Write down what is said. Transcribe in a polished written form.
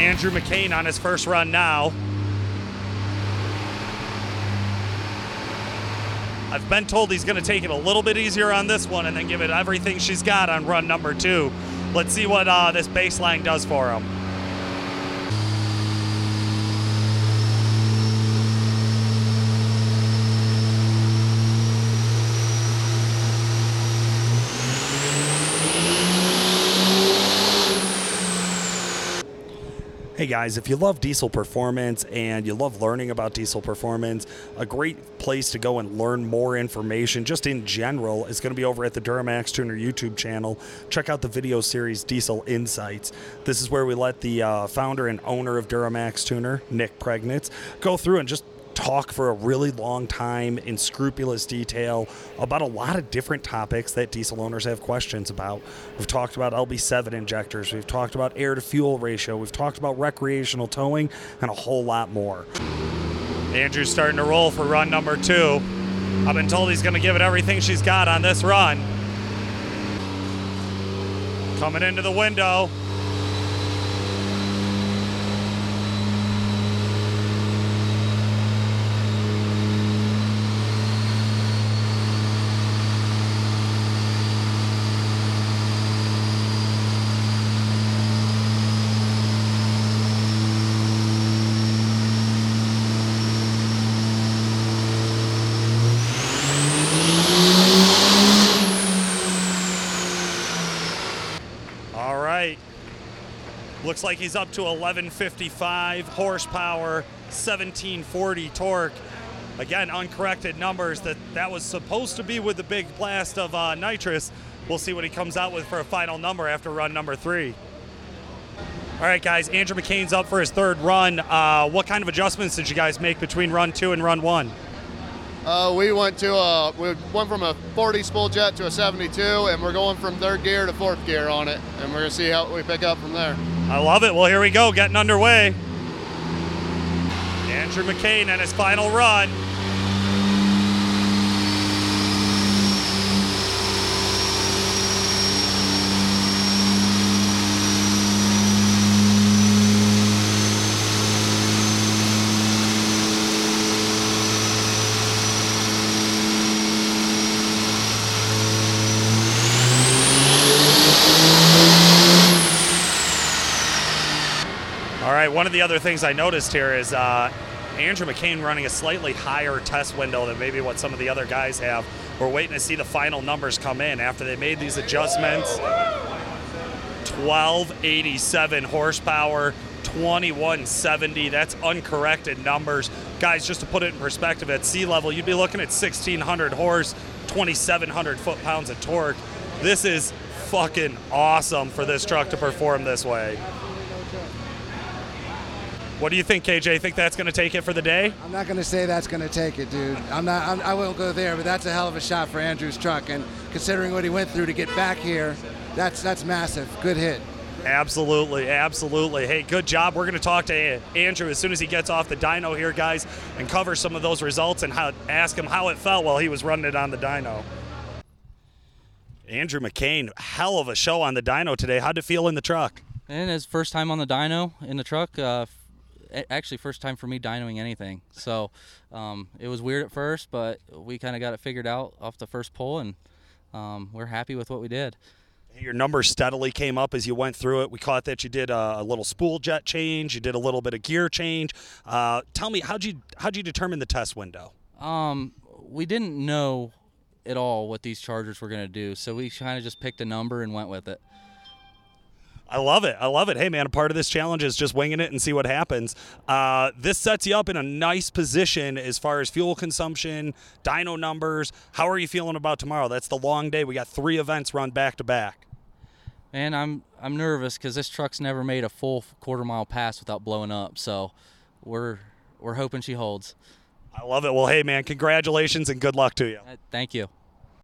Andrew McCain on his first run now. I've been told he's gonna take it a little bit easier on this one and then give it everything she's got on run number two. Let's see what this baseline does for him. Hey guys, if you love diesel performance and you love learning about diesel performance, a great place to go and learn more information just in general is going to be over at the Duramax Tuner YouTube channel. Check out the video series Diesel Insights. This is where we let the founder and owner of Duramax Tuner, Nick Pregnitz, go through and just talk for a really long time in scrupulous detail about a lot of different topics that diesel owners have questions about. We've talked about LB7 injectors, we've talked about air to fuel ratio, we've talked about recreational towing, and a whole lot more. Andrew's starting to roll for run number two. I've been told he's going to give it everything she's got on this run. Coming into the window. Looks like he's up to 1155 horsepower, 1740 torque. Again, uncorrected numbers. That was supposed to be with the big blast of nitrous. We'll see what he comes out with for a final number after run number three. All right, guys, Andrew McCain's up for his third run. What kind of adjustments did you guys make between run two and run one? We went from a 40 spool jet to a 72, and we're going from third gear to fourth gear on it, and we're gonna see how we pick up from there. I love it. Well, here we go, getting underway. Andrew McCain and his final run. One of the other things I noticed here is Andrew McCain running a slightly higher test window than maybe what some of the other guys have. We're waiting to see the final numbers come in after they made these adjustments. 1287 horsepower, 2170. That's uncorrected numbers. Guys, just to put it in perspective, at sea level, you'd be looking at 1,600 horse, 2,700 foot-pounds of torque. This is fucking awesome for this truck to perform this way. What do you think, KJ? Think that's going to take it for the day? I'm not going to say that's going to take it, dude. I won't go there, but that's a hell of a shot for Andrew's truck, and considering what he went through to get back here, that's massive. Good hit. Absolutely, absolutely. Hey, good job. We're going to talk to Andrew as soon as he gets off the dyno here, guys, and cover some of those results and ask him how it felt while he was running it on the dyno. Andrew McCain, hell of a show on the dyno today. How'd it feel in the truck? And his first time on the dyno in the truck. Actually, first time for me dynoing anything, so it was weird at first, but we kind of got it figured out off the first pull, and we're happy with what we did. Your numbers steadily came up as you went through it. We caught that you did a little spool jet change, you did a little bit of gear change. Tell me, how'd you determine the test window? We didn't know at all what these chargers were going to do, so we kind of just picked a number and went with it. I love it. I love it. Hey, man, a part of this challenge is just winging it and see what happens. This sets you up in a nice position as far as fuel consumption, dyno numbers. How are you feeling about tomorrow? That's the long day. We got three events run back to back. Man, I'm nervous because this truck's never made a full quarter-mile pass without blowing up, so we're hoping she holds. I love it. Well, hey, man, congratulations and good luck to you. Thank you.